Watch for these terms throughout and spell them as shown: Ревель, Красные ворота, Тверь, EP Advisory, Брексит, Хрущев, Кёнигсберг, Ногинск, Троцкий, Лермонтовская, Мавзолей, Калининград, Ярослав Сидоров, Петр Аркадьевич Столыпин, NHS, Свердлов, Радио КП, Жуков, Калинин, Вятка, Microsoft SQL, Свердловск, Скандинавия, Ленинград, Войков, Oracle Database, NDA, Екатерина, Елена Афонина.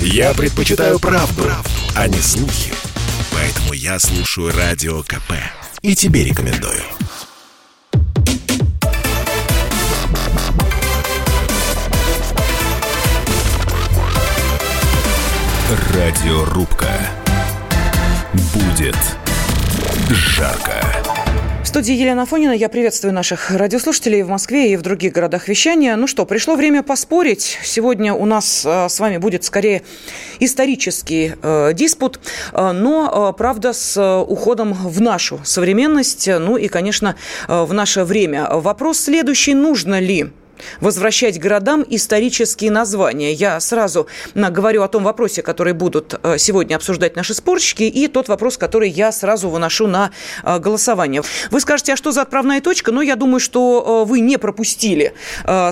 Я предпочитаю правду, а не слухи. Поэтому я слушаю Радио КП. И тебе рекомендую. Радиорубка. Будет жарко. В студии Елена Афонина. Я приветствую наших радиослушателей в Москве и в других городах вещания. Ну что, пришло время поспорить. Сегодня у нас с вами будет скорее исторический диспут, но, правда, с уходом в нашу современность, ну и, конечно, в наше время. Вопрос следующий. Нужно ли возвращать городам исторические названия? Я сразу говорю о том вопросе, который будут сегодня обсуждать наши спорщики, и тот вопрос, который я сразу выношу на голосование. Вы скажете, а что за отправная точка? Но я думаю, что вы не пропустили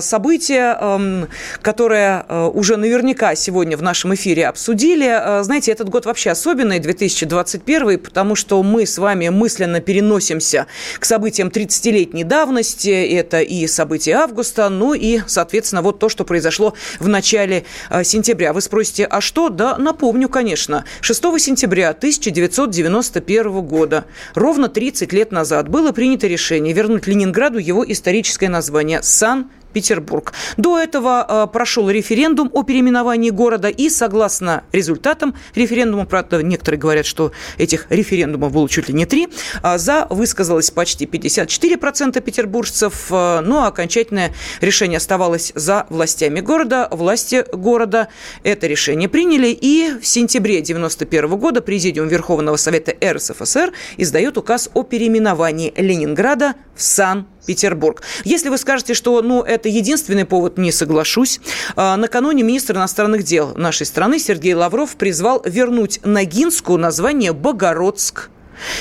событие, которое уже наверняка сегодня в нашем эфире обсудили. Знаете, этот год вообще особенный, 2021, потому что мы с вами мысленно переносимся к событиям 30-летней давности. Это и события августа, ну и, соответственно, вот то, что произошло в начале сентября. Вы спросите, а что? Да, напомню, конечно. 6 сентября 1991 года, ровно 30 лет назад, было принято решение вернуть Ленинграду его историческое название Санкт-Петербург. До этого прошел референдум о переименовании города, и согласно результатам референдума, правда, некоторые говорят, что этих референдумов было чуть ли не 3, за высказалось почти 54% петербуржцев, ну а окончательное решение оставалось за властями города. Власти города это решение приняли, и в сентябре 1991 года Президиум Верховного Совета РСФСР издает указ о переименовании Ленинграда в Санкт-Петербург. Если вы скажете, что это единственный повод, не соглашусь. Накануне министр иностранных дел нашей страны Сергей Лавров призвал вернуть Ногинску название Богородск.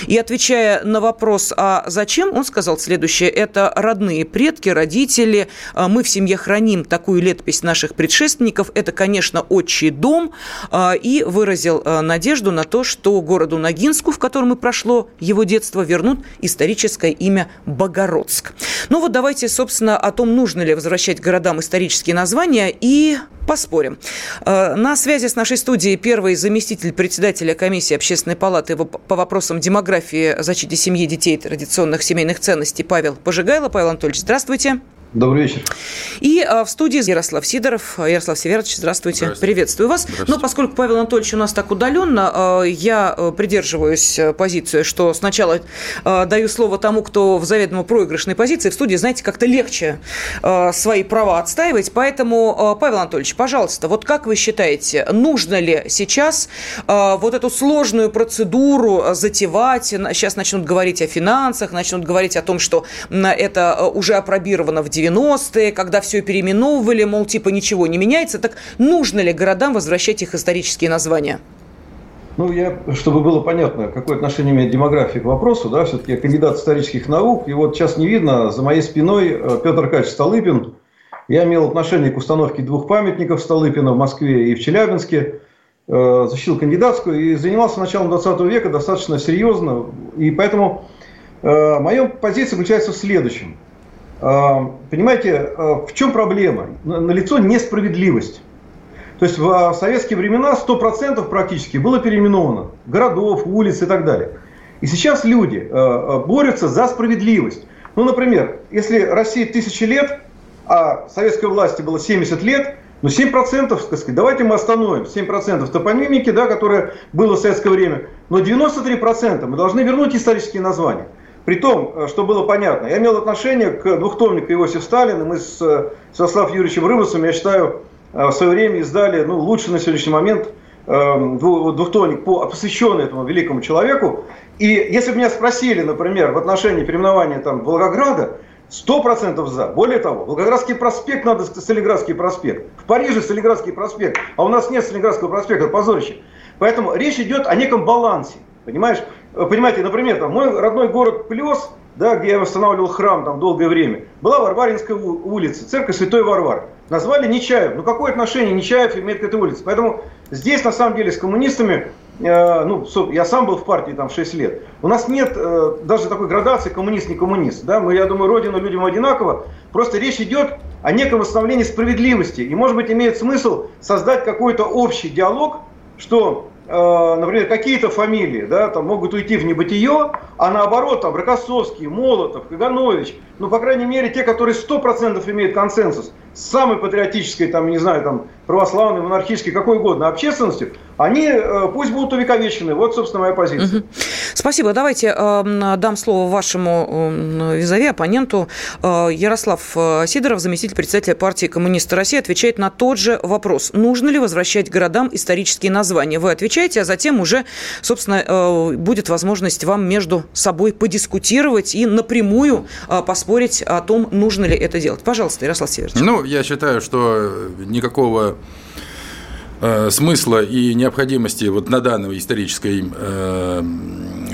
И отвечая на вопрос, а зачем, он сказал следующее. Это родные предки, родители. Мы в семье храним такую летопись наших предшественников. Это, конечно, отчий дом. И выразил надежду на то, что городу Ногинску, в котором и прошло его детство, вернут историческое имя Богородск. Ну вот давайте, собственно, о том, нужно ли возвращать городам исторические названия, и поспорим. На связи с нашей студией первый заместитель председателя комиссии Общественной палаты по вопросам демографии, защиты семьи, детей, традиционных семейных ценностей Павел Пожигайло. Павел Анатольевич, здравствуйте. Добрый вечер. И в студии Ярослав Сидоров. Ярослав Северович, здравствуйте. Приветствую вас. Но поскольку Павел Анатольевич у нас так удаленно, я придерживаюсь позиции, что сначала даю слово тому, кто в заведомо проигрышной позиции. В студии, знаете, как-то легче свои права отстаивать. Поэтому, Павел Анатольевич, пожалуйста, вот как вы считаете, нужно ли сейчас вот эту сложную процедуру затевать? Сейчас начнут говорить о финансах, начнут говорить о том, что это уже апробировано в 90-е, когда все переименовывали, мол, типа ничего не меняется. Так нужно ли городам возвращать их исторические названия? Чтобы было понятно, какое отношение имеет демография к вопросу, да, все-таки я кандидат исторических наук, и вот сейчас не видно, за моей спиной Петр Аркадьевич Столыпин. Я имел отношение к установке 2 памятников Столыпина в Москве и в Челябинске, защитил кандидатскую и занимался началом 20 века достаточно серьезно, и поэтому моя позиция заключается в следующем. Понимаете, в чем проблема? Налицо несправедливость. То есть в советские времена 100% практически было переименовано городов, улиц и так далее. И сейчас люди борются за справедливость. Например, если России 1000 лет, а советской власти было 70 лет, 7%, так сказать, давайте мы остановим 7% топонимики, да, которое было в советское время, но 93% мы должны вернуть исторические названия. При том, что было понятно, я имел отношение к двухтомнику Иосиф Сталин, и мы с Стаслав Юрьевичем Рыбасом, я считаю, в свое время издали лучший на сегодняшний момент двухтомник, посвященный этому великому человеку. И если бы меня спросили, например, в отношении переименования Волгограда, 100% за. Более того, Волгоградский проспект надо, Сталинградский проспект. В Париже Сталинградский проспект, а у нас нет Сталинградского проспекта, позорище. Поэтому речь идет о неком балансе, понимаешь? Понимаете, например, мой родной город Плёс, да, где я восстанавливал храм долгое время, была Варваринская улица, церковь Святой Варвары. Назвали Нечаев. Какое отношение Нечаев имеет к этой улице? Поэтому здесь, на самом деле, с коммунистами, я сам был в партии 6 лет, у нас нет даже такой градации коммунист-не коммунист. Да? Я думаю, родину людям одинаково. Просто речь идет о неком восстановлении справедливости. И, может быть, имеет смысл создать какой-то общий диалог, что, например, какие-то фамилии, да, там, могут уйти в небытие, а наоборот, там, Рокоссовский, Молотов, Каганович, ну, по крайней мере, те, которые 100% имеют консенсус с самой патриотической, там, не знаю, там, православной, монархической, какой угодно общественностью, они пусть будут увековечены. Вот, собственно, моя позиция. Угу. Спасибо. Давайте дам слово вашему визави, оппоненту. Ярослав Сидоров, заместитель председателя партии «Коммунисты России», отвечает на тот же вопрос. Нужно ли возвращать городам исторические названия? Вы отвечаете, а затем уже, собственно, будет возможность вам между собой подискутировать и напрямую поспорить о том, нужно ли это делать. Пожалуйста, Ярослав Сидорович. Ну, я считаю, что никакого смысла и необходимости вот на данном историческом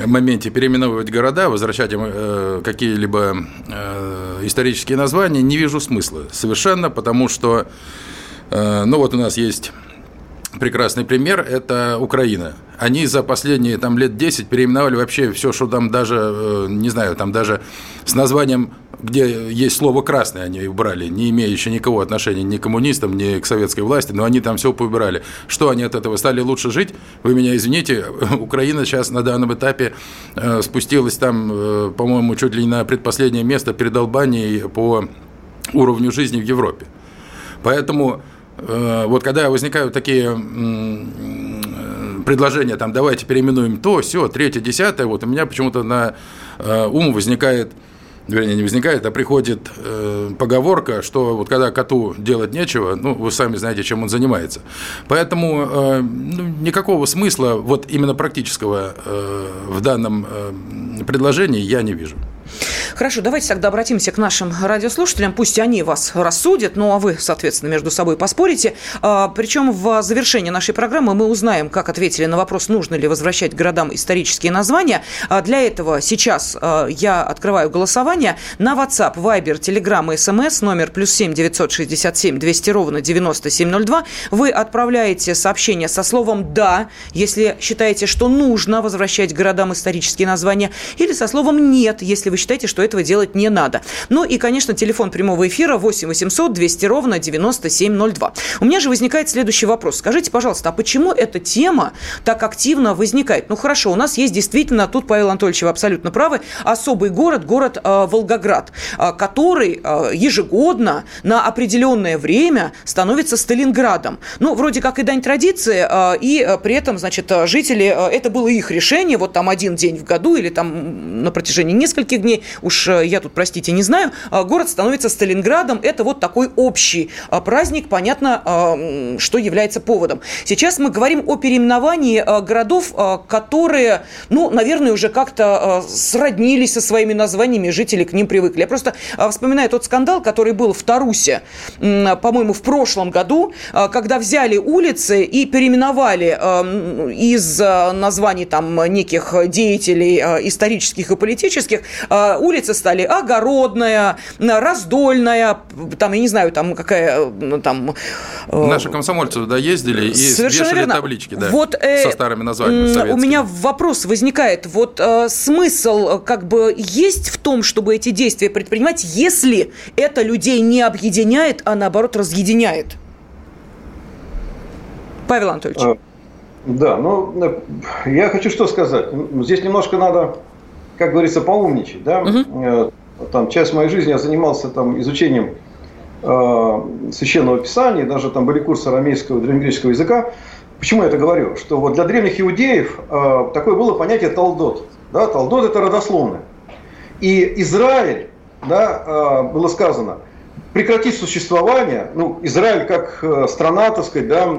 моменте переименовывать города, возвращать им какие-либо исторические названия, не вижу смысла совершенно, потому что, ну вот у нас есть прекрасный пример, это Украина. Они за последние там, лет 10 переименовали вообще все, что там даже, не знаю, там даже с названием, где есть слово «красное», они убрали, не имеющие никакого отношения ни к коммунистам, ни к советской власти, но они там все поубирали. Что они от этого стали лучше жить? Вы меня извините, Украина сейчас на данном этапе спустилась там, по-моему, чуть ли не на предпоследнее место перед Албанией по уровню жизни в Европе. Поэтому вот когда возникают такие предложения, там, давайте переименуем то, сё, третье, десятое, вот у меня почему-то на ум возникает, вернее, не возникает, а приходит поговорка, что вот когда коту делать нечего, ну, вы сами знаете, чем он занимается. Поэтому никакого смысла, вот именно практического, в данном предложении я не вижу. Хорошо, давайте тогда обратимся к нашим радиослушателям. Пусть они вас рассудят, ну а вы, соответственно, между собой поспорите. Причем в завершении нашей программы мы узнаем, как ответили на вопрос, нужно ли возвращать городам исторические названия. Для этого сейчас я открываю голосование на WhatsApp, Viber, Telegram и SMS, номер +7 967 200 ровно 9702. Вы отправляете сообщение со словом «да», если считаете, что нужно возвращать городам исторические названия, или со словом «нет», если вы считаете, что этого делать не надо. Ну и, конечно, телефон прямого эфира 8 800 200 ровно 9702. У меня же возникает следующий вопрос. Скажите, пожалуйста, а почему эта тема так активно возникает? Ну хорошо, у нас есть действительно, тут, Павел Анатольевич, вы абсолютно правы, особый город, город Волгоград, который ежегодно на определенное время становится Сталинградом. Ну, вроде как и дань традиции, и при этом, значит, жители, это было их решение, вот там один день в году или там на протяжении нескольких дней, уж я тут, простите, не знаю, город становится Сталинградом. Это вот такой общий праздник, понятно, что является поводом. Сейчас мы говорим о переименовании городов, которые, ну, наверное, уже как-то сроднились со своими названиями, жители к ним привыкли. Я просто вспоминаю тот скандал, который был в Тарусе, по-моему, в прошлом году, когда взяли улицы и переименовали из названий там неких деятелей исторических и политических. Улицы стали Огородная, Раздольная, там, я не знаю, там какая, там... Наши комсомольцы туда ездили и вешали таблички, да, вот, со старыми названиями советскими. У меня вопрос возникает, вот смысл как бы есть в том, чтобы эти действия предпринимать, если это людей не объединяет, а наоборот разъединяет? Павел Анатольевич. Да, ну, я хочу что сказать. Здесь немножко надо, как говорится, поумничать, да? Угу. Там часть моей жизни я занимался там изучением священного писания, даже там были курсы арамейского, древнегреческого языка. Почему я это говорю? Что вот для древних иудеев такое было понятие талдот, да? Талдот — это родословное. И Израиль, да, было сказано, прекратить существование, ну, Израиль как страна, так сказать, да,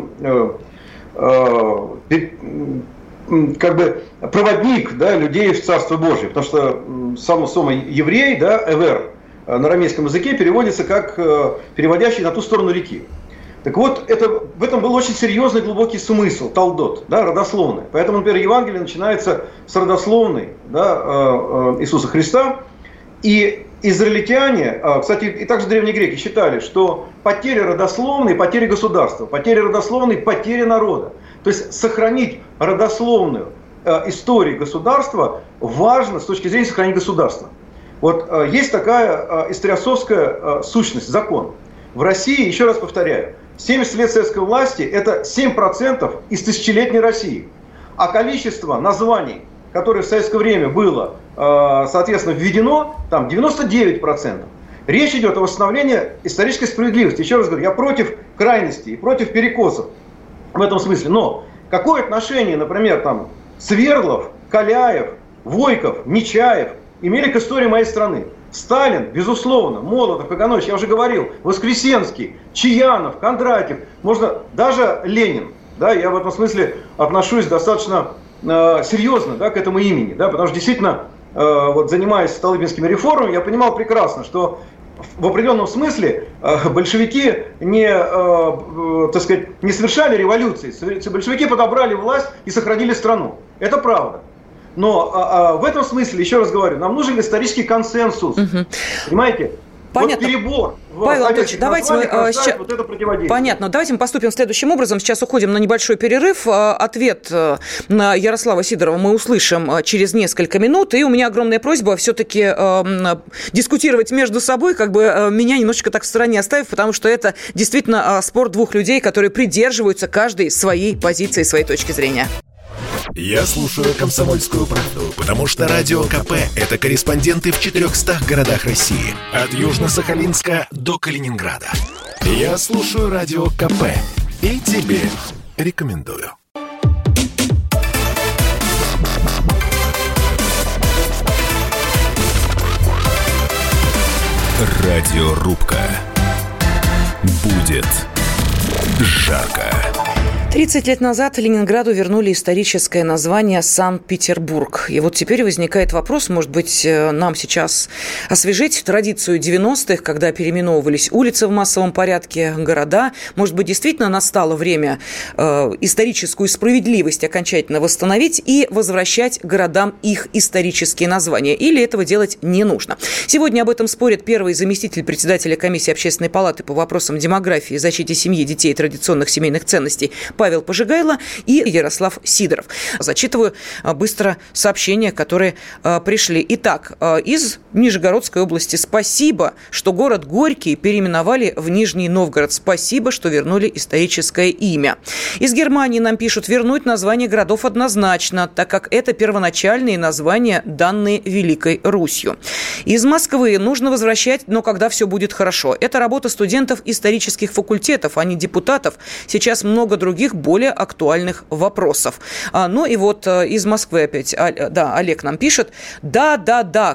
как бы проводник, да, людей в Царство Божие, потому что само слово «еврей», да, «эвер» на арамейском языке переводится как переводящий на ту сторону реки. Так вот, это, в этом был очень серьезный глубокий смысл, талдот, да, родословный. Поэтому, например, Евангелие начинается с родословной, да, Иисуса Христа. И израильтяне, кстати, и также древние греки считали, что потеря родословной – потеря государства, потеря родословной – потеря народа. То есть сохранить родословную историю государства важно с точки зрения сохранения государства. Вот есть такая историосовская сущность, закон. в России, еще раз повторяю, 70 лет советской власти – это 7% из тысячелетней России. А количество названий, которое в советское время было, соответственно, введено, там 99%. Речь идет о восстановлении исторической справедливости. Еще раз говорю, я против крайностей, против перекосов в этом смысле. Но какое отношение, например, там Свердлов, Каляев, Войков, Нечаев имели к истории моей страны? Сталин, безусловно, Молотов, Каганович, я уже говорил, Воскресенский, Чаянов, Кондратьев, можно даже Ленин. Да, я в этом смысле отношусь достаточно серьезно, да, к этому имени, да, потому что действительно, вот, занимаясь столыпинскими реформами, я понимал прекрасно, что в определенном смысле большевики не совершали революции, большевики подобрали власть и сохранили страну. Это правда. Но в этом смысле, еще раз говорю, нам нужен исторический консенсус. Угу. Понимаете? Понятно. Вот перебор. Павел Анатольевич, давайте мы сейчас... вот это противодействие. Понятно. Давайте мы поступим следующим образом. Сейчас уходим на небольшой перерыв. Ответ на Ярослава Сидорова мы услышим через несколько минут. И у меня огромная просьба все-таки дискутировать между собой, как бы меня немножечко так в стороне оставив, потому что это действительно спор двух людей, которые придерживаются каждой своей позиции, своей точки зрения. Я слушаю «Комсомольскую правду», потому что Радио КП – это корреспонденты в 400 городах России. От Южно-Сахалинска до Калининграда. Я слушаю Радио КП и тебе рекомендую. Радиорубка. Будет жарко. 30 лет назад Ленинграду вернули историческое название Санкт-Петербург. И вот теперь возникает вопрос, может быть, нам сейчас освежить традицию 90-х, когда переименовывались улицы в массовом порядке, города. Может быть, действительно настало время историческую справедливость окончательно восстановить и возвращать городам их исторические названия. Или этого делать не нужно. Сегодня об этом спорят первый заместитель председателя комиссии Общественной палаты по вопросам демографии, защите семьи, детей и традиционных семейных ценностей Павел Пожигайло и Ярослав Сидоров. Зачитываю быстро сообщения, которые пришли. Итак, из Нижегородской области. Спасибо, что город Горький переименовали в Нижний Новгород. Спасибо, что вернули историческое имя. Из Германии нам пишут: вернуть название городов однозначно, так как это первоначальные названия, данные Великой Русью. Из Москвы: нужно возвращать, но когда все будет хорошо. Это работа студентов исторических факультетов, а не депутатов. Сейчас много других более актуальных вопросов. Ну и вот из Москвы опять, да, Олег нам пишет. Да,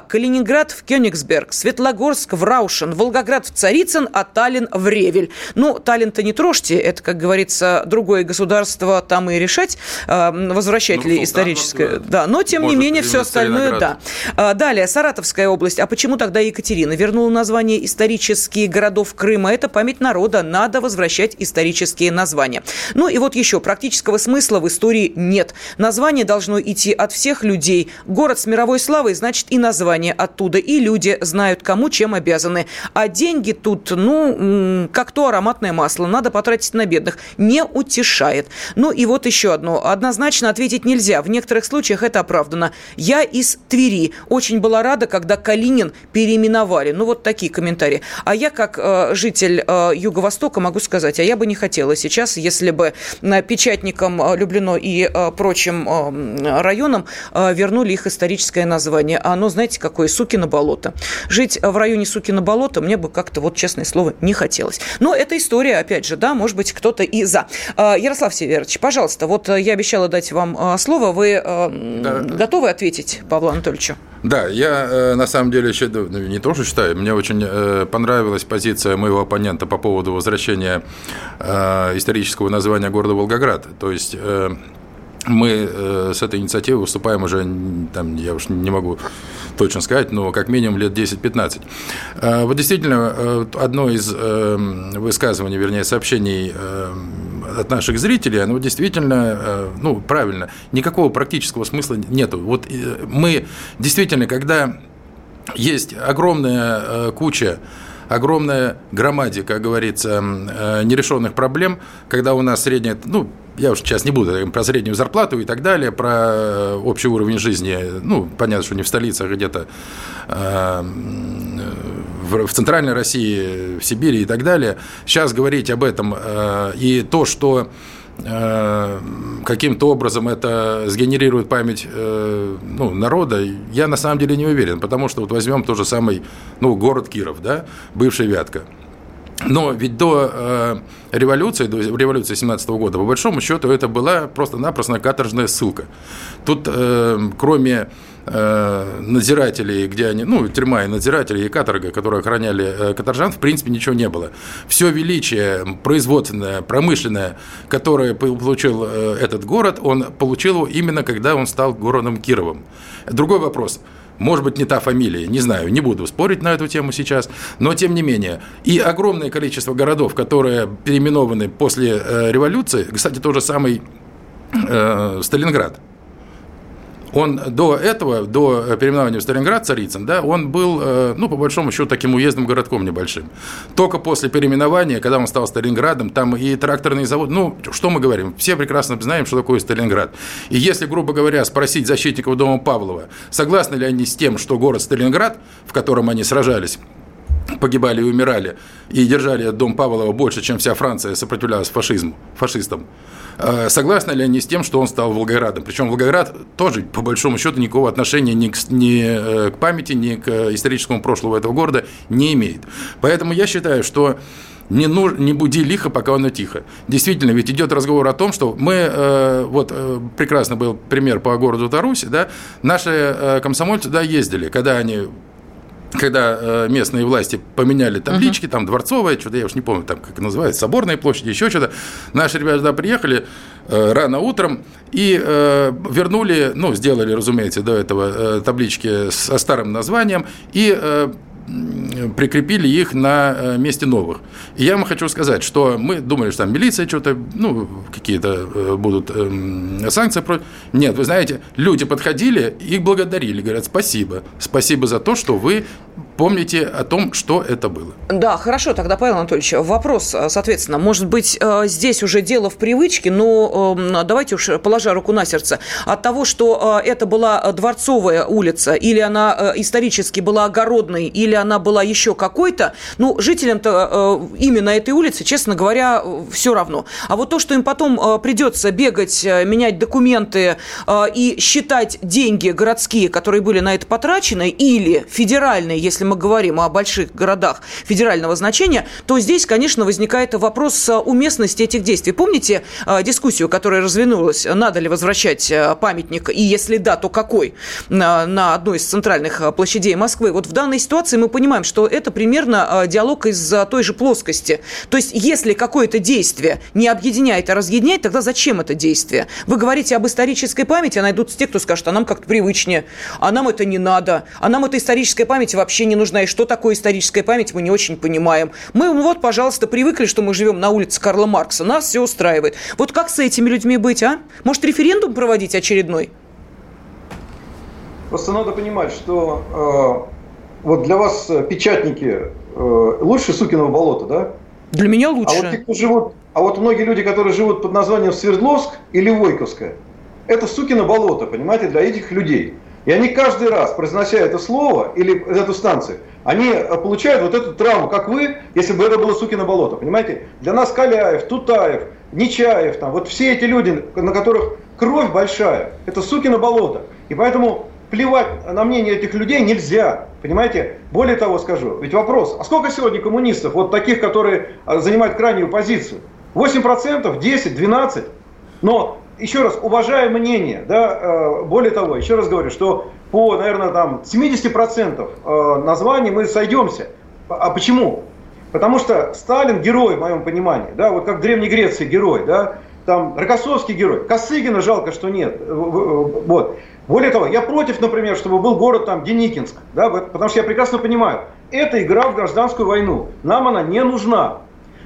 Калининград в Кёнигсберг, Светлогорск в Раушен, Волгоград в Царицын, а Таллин в Ревель. Ну, Таллин-то не трожьте, это, как говорится, другое государство, там и решать, возвращать ли историческое. Да, но, тем не менее, все остальное, да. Далее, Саратовская область. А почему тогда Екатерина вернула название исторических городов Крыма? Это память народа, надо возвращать исторические названия. Ну и вот еще, практического смысла в истории нет. Название должно идти от всех людей. Город с мировой славой, значит, и название оттуда. И люди знают, кому чем обязаны. А деньги тут, ну, как то ароматное масло. Надо потратить на бедных. Не утешает. Ну и вот еще одно. Однозначно ответить нельзя. В некоторых случаях это оправдано. Я из Твери. Очень была рада, когда Калинин переименовали. Ну вот такие комментарии. А я, как житель Юго-Востока, могу сказать, а я бы не хотела сейчас, если бы печатникам Люблино и прочим районам вернули их историческое название. А оно, знаете, какое? Сукино болото. Жить в районе Сукино болото мне бы как-то, вот честное слово, не хотелось. Но эта история, опять же, да, может быть, кто-то и за. Ярослав Северович, пожалуйста, вот я обещала дать вам слово. Вы готовы ответить Павлу Анатольевичу? Да, я на самом деле не то, что считаю, мне очень понравилась позиция моего оппонента по поводу возвращения исторического названия города Волгоград. То есть мы с этой инициативой выступаем уже, там, я уж не могу точно сказать, но как минимум лет 10-15. Вот действительно, одно из высказываний, вернее, сообщений от наших зрителей, оно действительно, ну, правильно, никакого практического смысла нету. Вот мы действительно, когда есть огромная куча, огромная громадия, как говорится, нерешенных проблем, когда у нас средняя, ну, я уж сейчас не буду про среднюю зарплату и так далее, про общий уровень жизни, ну, понятно, что не в столицах, а где-то в Центральной России, в Сибири и так далее. Сейчас говорить об этом и то, что каким-то образом это сгенерирует память народа, я на самом деле не уверен, потому что вот возьмем тот же самый город Киров, да, бывший Вятка. Но ведь до революции 17-го года, по большому счету, это была просто-напросто каторжная ссылка. Тут, кроме надзирателей, где они, тюрьма и надзиратели, и каторга, которые охраняли каторжан, в принципе, ничего не было. Все величие производственное, промышленное, которое получил этот город, он получил его именно когда он стал городом Кировом. Другой вопрос. Может быть, не та фамилия, не знаю, не буду спорить на эту тему сейчас, но тем не менее. И огромное количество городов, которые переименованы после революции, кстати, тот же самый Сталинград. Он до этого, до переименования в Сталинград, Царицын, да, он был, по большому счету, таким уездным городком небольшим. Только после переименования, когда он стал Сталинградом, там и тракторный завод, что мы говорим, все прекрасно знаем, что такое Сталинград. И если, грубо говоря, спросить защитников дома Павлова, согласны ли они с тем, что город Сталинград, в котором они сражались, погибали и умирали, и держали дом Павлова больше, чем вся Франция сопротивлялась фашистам, согласны ли они с тем, что он стал Волгоградом? Причем Волгоград тоже, по большому счету, никакого отношения ни к памяти, ни к историческому прошлому этого города не имеет. Поэтому я считаю, что не буди лихо, пока оно тихо. Действительно, ведь идет разговор о том, что прекрасно был пример по городу Тарусь, да, наши комсомольцы туда ездили, когда местные власти поменяли таблички, там Дворцовая, что-то я уж не помню, там как называется, Соборная площадь, еще что-то. Наши ребята туда приехали рано утром и вернули, сделали, разумеется, до этого таблички со старым названием и прикрепили их на месте новых. И я вам хочу сказать, что мы думали, что там милиция что-то, какие-то будут санкции. Нет, вы знаете, люди подходили, их благодарили, говорят, спасибо за то, что вы помните о том, что это было. Да, хорошо, тогда, Павел Анатольевич, вопрос, соответственно, может быть, здесь уже дело в привычке, но давайте уж, положа руку на сердце, от того, что это была Дворцовая улица, или она исторически была Огородной, или она была еще какой-то, жителям-то именно этой улицы, честно говоря, все равно. А вот то, что им потом придется бегать, менять документы и считать деньги городские, которые были на это потрачены, или федеральные, если мы говорим о больших городах федерального значения, то здесь, конечно, возникает вопрос уместности этих действий. Помните дискуссию, которая развернулась, надо ли возвращать памятник, и если да, то какой, на одной из центральных площадей Москвы? Вот в данной ситуации мы понимаем, что это примерно диалог из той же плоскости. То есть, если какое-то действие не объединяет, а разъединяет, тогда зачем это действие? Вы говорите об исторической памяти, а найдутся те, кто скажет, а нам как-то привычнее, а нам это не надо, а нам эта историческая память вообще не нужна, и что такое историческая память, мы не очень понимаем. Мы, пожалуйста, привыкли, что мы живем на улице Карла Маркса, нас все устраивает. Вот как с этими людьми быть, а? Может, референдум проводить очередной? Просто надо понимать, что вот для вас печатники лучше Сукиного болота, да? Для меня лучше. А вот многие люди, которые живут под названием Свердловск или Войковская, это Сукино болото, понимаете, для этих людей. И они каждый раз, произнося это слово или эту станцию, они получают вот эту травму, как вы, если бы это было Сукино болото, понимаете? Для нас Каляев, Тутаев, Нечаев, там, вот все эти люди, на которых кровь большая, это Сукино болото. И поэтому плевать на мнение этих людей нельзя, понимаете? Более того скажу, ведь вопрос, а сколько сегодня коммунистов, вот таких, которые занимают крайнюю позицию? 8%, 10, 12%. Но, еще раз, уважая мнение, да, более того, еще раз говорю, что по, наверное, там 70% названий мы сойдемся. А почему? Потому что Сталин герой, в моем понимании, да, вот как в Древней Греции герой, да, там Рокоссовский герой, Косыгина жалко, что нет, вот. Более того, я против, например, чтобы был город там Деникинск, да, потому что я прекрасно понимаю, это игра в гражданскую войну, нам она не нужна.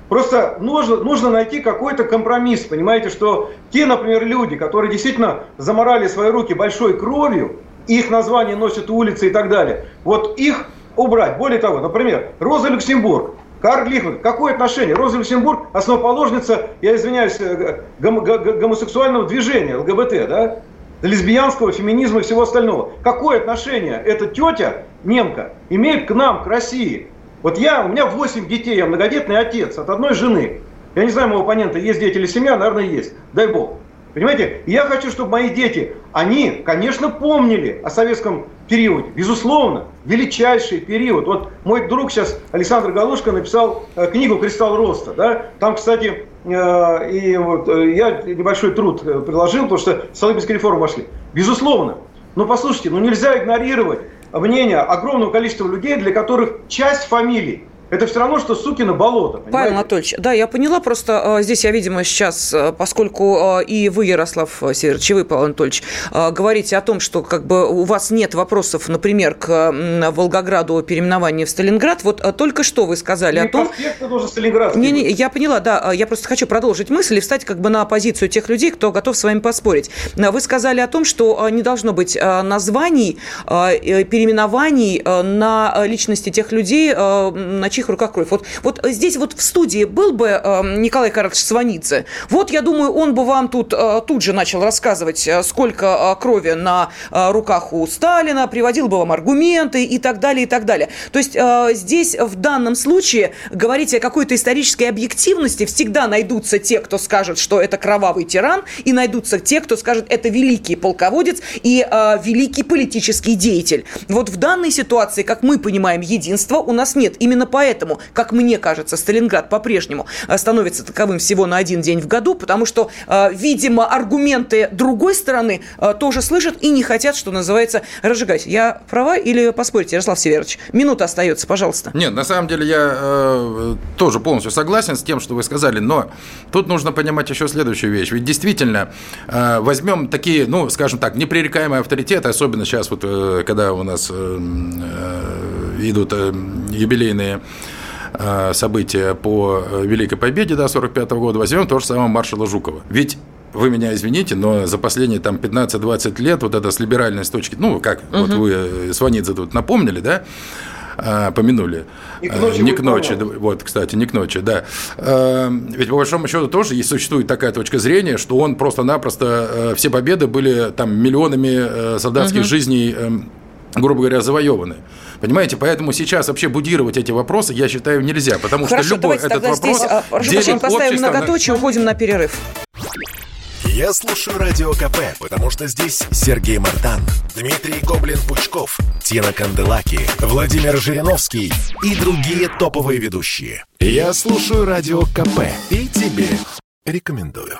Просто нужно найти какой-то компромисс, понимаете, что те, например, люди, которые действительно заморали свои руки большой кровью, их название носят улицы и так далее, вот их убрать. Более того, например, Роза Люксембург. Карл Лихман, какое отношение? Роза Люксембург – основоположница, я извиняюсь, гомосексуального движения, ЛГБТ, да? Лесбиянского, феминизма и всего остального. Какое отношение эта тетя, немка, имеет к нам, к России? Вот я, у меня 8 детей, я многодетный отец от одной жены. Я не знаю, моего оппонента, есть дети или семья, наверное, есть. Дай бог. Понимаете, я хочу, чтобы мои дети, они, конечно, помнили о советском периоде. Безусловно, величайший период. Вот мой друг сейчас, Александр Галушко, написал книгу «Кристалл роста». Да? Там, кстати, и вот я небольшой труд приложил, потому что Столыпинские реформы вошли. Безусловно. Но послушайте, ну нельзя игнорировать мнение огромного количества людей, для которых часть фамилий — это все равно, что Сукино болото. Понимаете? Павел Анатольевич, да, я поняла, просто здесь я, видимо, сейчас, поскольку и вы, Ярослав Сидорович, и вы, Павел Анатольевич, говорите о том, что как бы у вас нет вопросов, например, к Волгограду о переименовании в Сталинград. Вот только что вы сказали о том... Не, я поняла, да, я просто хочу продолжить мысль и встать как бы на позицию тех людей, кто готов с вами поспорить. Вы сказали о том, что не должно быть названий, переименований на личности тех людей, на чьи в руках кровь. Вот здесь вот в студии был бы Николай Карлович Сванидзе, вот, я думаю, он бы вам тут же начал рассказывать, сколько крови на руках у Сталина, приводил бы вам аргументы и так далее, и так далее. То есть здесь в данном случае говорить о какой-то исторической объективности всегда найдутся те, кто скажет, что это кровавый тиран, и найдутся те, кто скажет, это великий полководец и великий политический деятель. Вот в данной ситуации, как мы понимаем, единства у нас нет. Именно поэтому, как мне кажется, Сталинград по-прежнему становится таковым всего на один день в году, потому что, видимо, аргументы другой стороны тоже слышат и не хотят, что называется, разжигать. Я права или поспорите, Ярослав Северович? Минута остается, пожалуйста. Нет, на самом деле я тоже полностью согласен с тем, что вы сказали, но тут нужно понимать еще следующую вещь. Ведь действительно, возьмем такие, ну, скажем так, непререкаемые авторитеты, особенно сейчас, вот, когда у нас идут юбилейные события по Великой Победе, да, 1945 года, возьмем то же самое маршала Жукова. Ведь, вы меня извините, но за последние там 15-20 лет вот это с либеральной точки, ну, как вот вы Сванидзе тут напомнили, да, помянули. Не к ночи. Вот, кстати, не к ночи, да. Ведь, по большому счету, тоже есть, существует такая точка зрения, что он просто-напросто, все победы были там миллионами солдатских жизней, грубо говоря, завоеваны. Понимаете, поэтому сейчас вообще будировать эти вопросы, я считаю, нельзя, потому что любой этот вопрос... Хорошо, поставим многоточие, уходим на перерыв. Я слушаю Радио КП, потому что здесь Сергей Мартан, Дмитрий Гоблин-Пучков, Тина Канделаки, Владимир Жириновский и другие топовые ведущие. Я слушаю Радио КП и тебе рекомендую.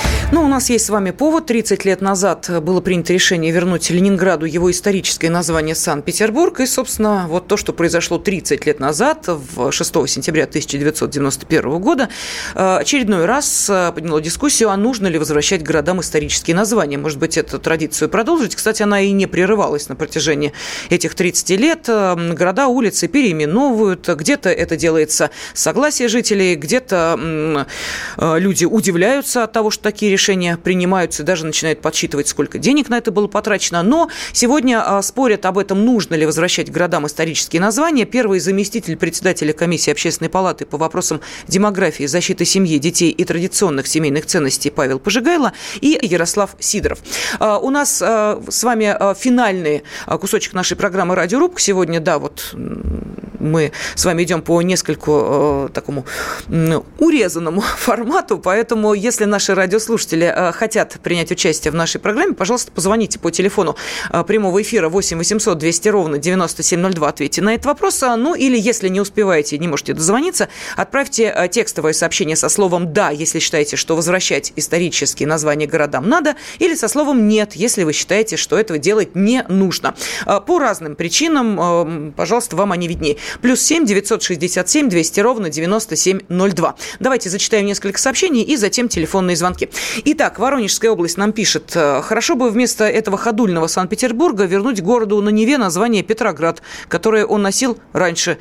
Ну, у нас есть с вами повод. 30 лет назад было принято решение вернуть Ленинграду его историческое название Санкт-Петербург. И, собственно, вот то, что произошло 30 лет назад, 6 сентября 1991 года, очередной раз подняло дискуссию, а нужно ли возвращать городам исторические названия. Может быть, эту традицию продолжить. Кстати, она и не прерывалась на протяжении этих 30 лет. Города, улицы переименовывают. Где-то это делается с согласия жителей, где-то люди удивляются от того, что такие решения принимаются, даже начинают подсчитывать, сколько денег на это было потрачено. Но сегодня спорят об этом, нужно ли возвращать городам исторические названия. Первый заместитель председателя комиссии Общественной палаты по вопросам демографии, защиты семьи, детей и традиционных семейных ценностей Павел Пожигайло и Ярослав Сидоров. У нас с вами финальный кусочек нашей программы «Радиорубка». Сегодня, да, вот мы с вами идем по нескольку такому урезанному формату, поэтому если наши радиослушатели хотят принять участие в нашей программе, пожалуйста, позвоните по телефону прямого эфира 8 800 200 ровно 9702, ответьте на этот вопрос. Ну или, если не успеваете, не можете дозвониться, отправьте текстовое сообщение со словом «да», если считаете, что возвращать исторические названия городам надо, или со словом «нет», если вы считаете, что этого делать не нужно. По разным причинам, пожалуйста, вам они виднее. Плюс 7 967 200 ровно 9702. Давайте зачитаем несколько сообщений и затем телефонные звонки. Итак, Воронежская область нам пишет: хорошо бы вместо этого ходульного Санкт-Петербурга вернуть городу на Неве название Петроград, которое он носил раньше.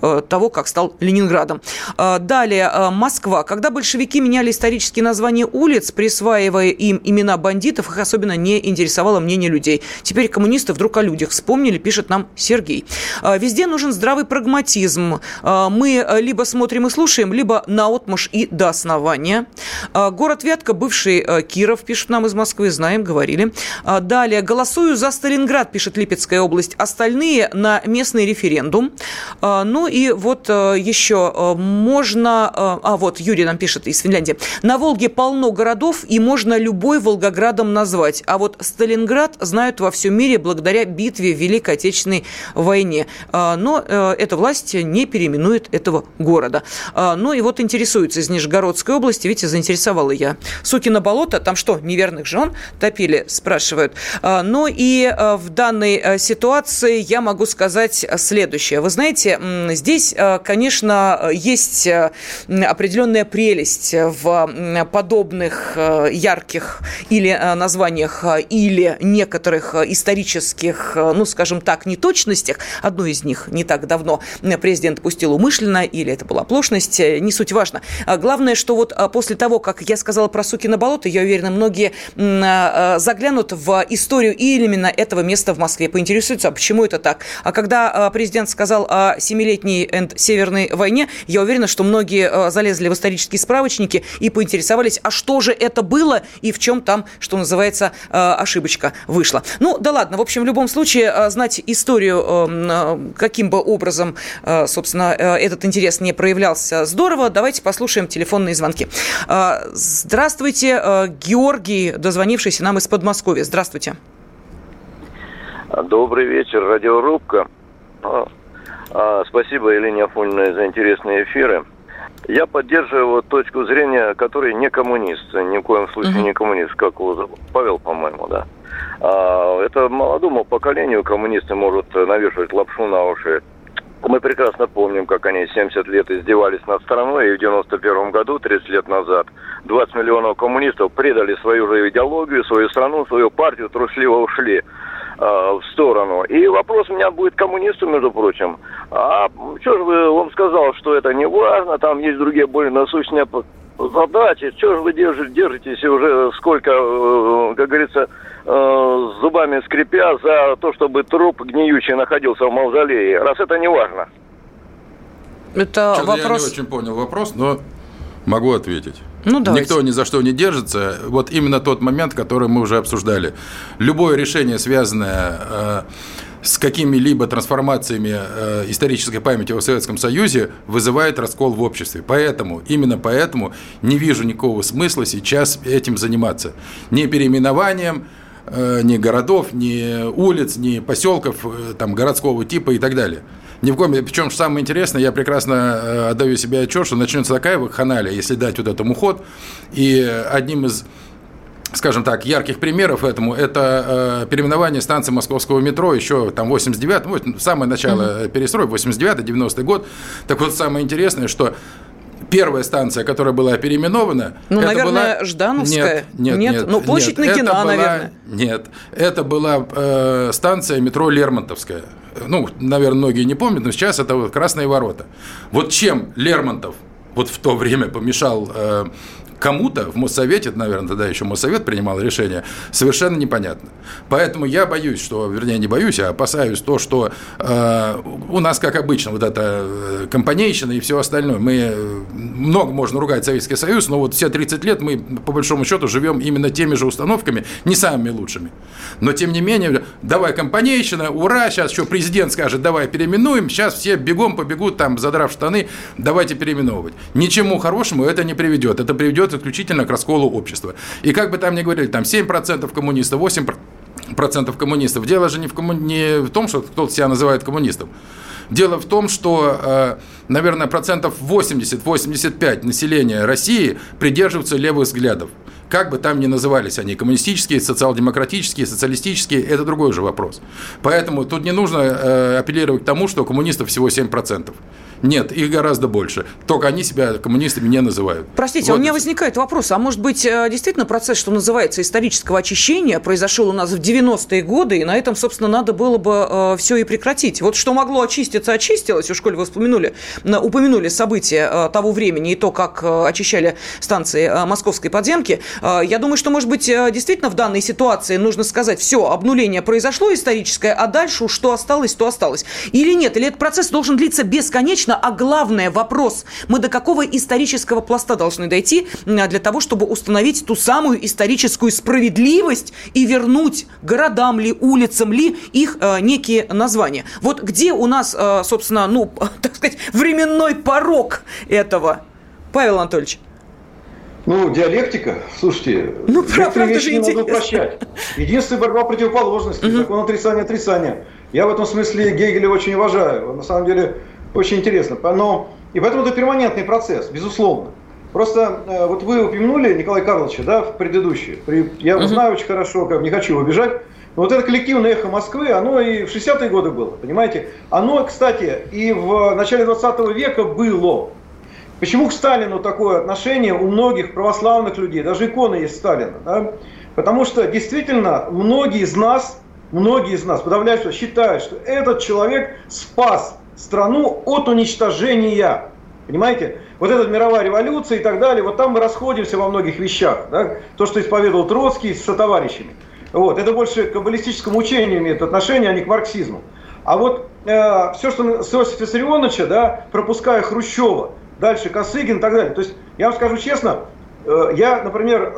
того, как стал Ленинградом. Далее, Москва. Когда большевики меняли исторические названия улиц, присваивая им имена бандитов, их особенно не интересовало мнение людей. Теперь коммунисты вдруг о людях вспомнили, пишет нам Сергей. Везде нужен здравый прагматизм. Мы либо смотрим и слушаем, либо наотмашь и до основания. Город Вятка, бывший Киров, пишет нам из Москвы, знаем, говорили. Далее, голосую за Сталинград, пишет Липецкая область. Остальные на местный референдум. Ну и вот еще можно... А, вот Юрий нам пишет из Финляндии. На Волге полно городов, и можно любой Волгоградом назвать. А вот Сталинград знают во всем мире благодаря битве в Великой Отечественной войне. Но эта власть не переименует этого города. Ну и вот интересуется из Нижегородской области. Видите, заинтересовала я. Сукино болото, там что, неверных жен топили, спрашивают. Ну и в данной ситуации я могу сказать следующее. Вы знаете, здесь, конечно, есть определенная прелесть в подобных ярких или названиях, или некоторых исторических, ну, скажем так, неточностях. Одну из них не так давно президент пустил умышленно, или это была оплошность, не суть важно. Главное, что вот после того, как я сказала про Сукино болото, я уверена, многие заглянут в историю именно этого места в Москве, поинтересуются, а почему это так. А когда президент сказал о 7-летней северной войне, я уверена, что многие залезли в исторические справочники и поинтересовались, а что же это было и в чем там, что называется, ошибочка вышла. Ну, да ладно, в общем, в любом случае, знать историю, каким бы образом, собственно, этот интерес не проявлялся, здорово. Давайте послушаем телефонные звонки. Здравствуйте, Георгий, дозвонившийся нам из Подмосковья. Здравствуйте. Добрый вечер, радиорубка. Спасибо, Елене Афониной, за интересные эфиры. Я поддерживаю точку зрения, который не коммунист, ни в коем случае не коммунист, как Павел, по-моему, да. Это молодому поколению коммунисты могут навешивать лапшу на уши. Мы прекрасно помним, как они 70 лет издевались над страной, и в 91 году, 30 лет назад, 20 миллионов коммунистов предали свою же идеологию, свою страну, свою партию, трусливо ушли в сторону. И вопрос у меня будет коммунисту, между прочим. А что же вы, он сказал, что это не важно, там есть другие более насущные задачи. Что же вы держитесь уже сколько, как говорится, с зубами скрипя за то, чтобы труп гниющий находился в мавзолее, раз это не важно? Это что-то вопрос... Я не очень понял вопрос, но могу ответить. Ну, никто ни за что не держится. Вот именно тот момент, который мы уже обсуждали. Любое решение, связанное с какими-либо трансформациями исторической памяти в Советском Союзе, вызывает раскол в обществе. Поэтому, именно поэтому не вижу никакого смысла сейчас этим заниматься. Ни переименованием, ни городов, ни улиц, ни поселков там, городского типа и так далее. Ни в коем... Причем, что самое интересное, я прекрасно отдаю себе отчет, что начнется такая вакханалия, если дать вот этому ход. И одним из, скажем так, ярких примеров этому, это переименование станции московского метро еще там 89-м, самое начало перестроя, 89-й, 90-й год. Так вот, самое интересное, что первая станция, которая была переименована... Ну, это наверное, была... Ждановская? Нет. Ну, площадь Накина, наверное. Нет, это была станция метро Лермонтовская. Ну, наверное, многие не помнят, но сейчас это вот Красные ворота. Вот чем Лермонтов вот в то время помешал... кому-то в Моссовете, наверное, тогда еще Моссовет принимал решение, совершенно непонятно. Поэтому я боюсь, что, вернее, не боюсь, а опасаюсь то, что у нас, как обычно, вот эта компанейщина и все остальное. Много можно ругать Советский Союз, но вот все 30 лет мы, по большому счету, живем именно теми же установками, не самыми лучшими. Но, тем не менее, давай компанейщина, ура, сейчас еще президент скажет, давай переименуем, сейчас все бегом побегут, там, задрав штаны, давайте переименовывать. Ничему хорошему это не приведет. Это приведет исключительно к расколу общества. И как бы там ни говорили, там 7% коммунистов, 8% коммунистов. Дело же не в том, что кто-то себя называет коммунистом. Дело в том, что, наверное, 80-85% населения России придерживаются левых взглядов. Как бы там ни назывались они, коммунистические, социал-демократические, социалистические, это другой уже вопрос. Поэтому тут не нужно апеллировать к тому, что коммунистов всего 7%. Нет, их гораздо больше. Только они себя коммунистами не называют. Простите, вот. У меня возникает вопрос. А может быть, действительно процесс, что называется, исторического очищения произошел у нас в 90-е годы, и на этом, собственно, надо было бы все и прекратить. Вот что могло очиститься, очистилось. Уж коли вы упомянули события того времени и то, как очищали станции московской подземки. Я думаю, что, может быть, действительно в данной ситуации нужно сказать, все, обнуление произошло историческое, а дальше уж что осталось, то осталось. Или нет? Или этот процесс должен длиться бесконечно? А главное, вопрос, мы до какого исторического пласта должны дойти для того, чтобы установить ту самую историческую справедливость и вернуть городам ли, улицам ли их некие названия? Вот где у нас, собственно, так сказать, временной порог этого? Павел Анатольевич. Диалектика, слушайте, некоторые вещи не могут прощать. Единственная борьба противоположностей, закон отрицания-отрицания. Я в этом смысле Гегеля очень уважаю, на самом деле очень интересно. И поэтому это перманентный процесс, безусловно. Просто вот вы упомянули Николая Карловича, да, в предыдущем. Я его знаю очень хорошо, не хочу убежать. Но вот это коллективное эхо Москвы, оно и в 60-е годы было, понимаете? Оно, кстати, и в начале 20 века было. Почему к Сталину такое отношение у многих православных людей? Даже икона есть Сталина. Да? Потому что действительно многие из нас подавляющего считают, что этот человек спас страну от уничтожения. Понимаете? Вот эта мировая революция и так далее. Вот там мы расходимся во многих вещах. Да? То, что исповедовал Троцкий со товарищами. Вот. Это больше к каббалистическому учению имеет отношение, а не к марксизму. А вот все, что с Иосифа Виссарионовича, да, пропуская Хрущева, дальше Косыгин и так далее. То есть, я вам скажу честно, я, например,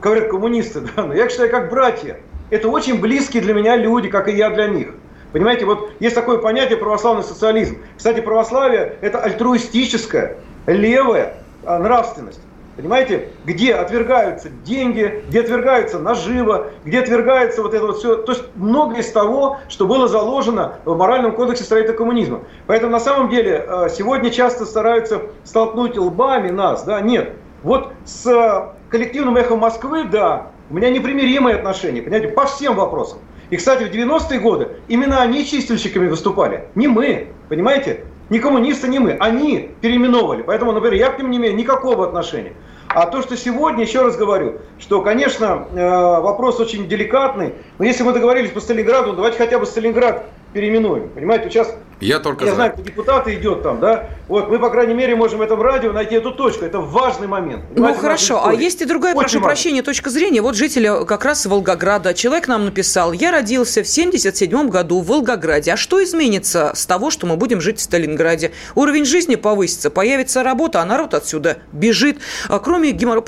говорят коммунисты, да, но я считаю, как братья. Это очень близкие для меня люди, как и я для них. Понимаете, вот есть такое понятие православный социализм. Кстати, православие – это альтруистическая, левая нравственность. Понимаете, где отвергаются деньги, где отвергается наживо, где отвергается вот это вот все. То есть многое из того, что было заложено в моральном кодексе строительства коммунизма. Поэтому на самом деле сегодня часто стараются столкнуть лбами нас, да, нет. Вот с коллективным эхом Москвы, да, у меня непримиримые отношения, понимаете, по всем вопросам. И, кстати, в 90-е годы именно они чистильщиками выступали, не мы, понимаете? Не коммунисты, не мы. Они переименовали. Поэтому, например, я к ним не имею никакого отношения. А то, что сегодня, еще раз говорю, что, конечно, вопрос очень деликатный. Но если мы договорились по Сталинграду, давайте хотя бы Сталинград переименуем. Понимаете, сейчас, я знаю, кто депутаты идет там, да? Вот, мы, по крайней мере, можем в этом радио найти эту точку. Это важный момент. Ну, хорошо. А есть и другая, очень прошу прощения, точка зрения. Вот жители как раз Волгограда. Человек нам написал, я родился в 1977 году в Волгограде. А что изменится с того, что мы будем жить в Сталинграде? Уровень жизни повысится, появится работа, а народ отсюда бежит. Кроме геморроя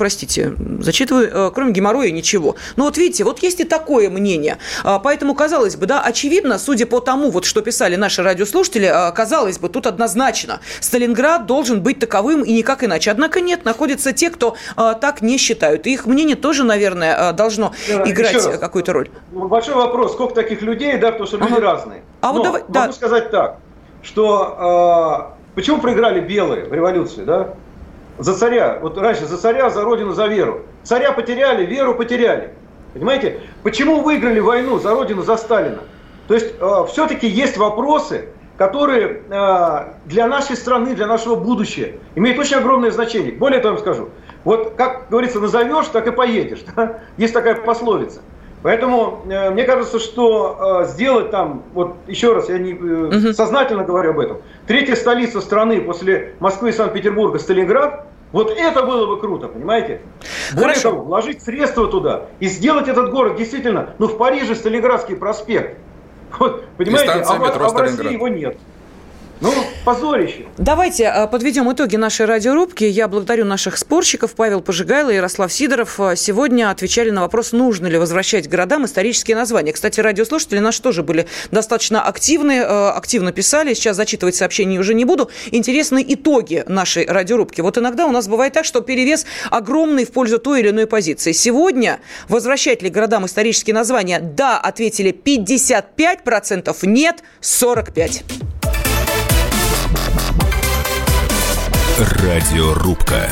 ничего. Но вот видите, вот есть и такое мнение. Поэтому, казалось бы, да, очевидно, судя по тому, вот, что писали наши радиослушатели, казалось бы, тут однозначно Сталинград должен быть таковым и никак иначе. Однако нет, находятся те, кто так не считают. И их мнение тоже, наверное, должно играть какую-то роль. Большой вопрос, сколько таких людей, да, потому что люди разные. Могу сказать так, что почему проиграли белые в революции, да? За царя. Вот раньше за царя, за родину, за веру. Царя потеряли, веру потеряли. Понимаете? Почему выиграли войну за родину, за Сталина? То есть, все-таки есть вопросы, которые для нашей страны, для нашего будущего имеют очень огромное значение. Более того, я вам скажу. Вот, как говорится, назовешь, так и поедешь. Да? Есть такая пословица. Поэтому, мне кажется, что сделать там, вот еще раз, я сознательно говорю об этом, третья столица страны после Москвы и Санкт-Петербурга, Сталинград, вот это было бы круто, понимаете? Более того, вложить средства туда и сделать этот город действительно, в Париже Сталинградский проспект, вот, понимаете, а в России его нет. Позорище. Давайте подведем итоги нашей радиорубки. Я благодарю наших спорщиков. Павел Пожигайло и Ярослав Сидоров сегодня отвечали на вопрос, нужно ли возвращать городам исторические названия. Кстати, радиослушатели наши тоже были достаточно активны, активно писали. Сейчас зачитывать сообщения уже не буду. Интересны итоги нашей радиорубки. Вот иногда у нас бывает так, что перевес огромный в пользу той или иной позиции. Сегодня возвращать ли городам исторические названия? Да, ответили 55%, нет, 45%. Радиорубка.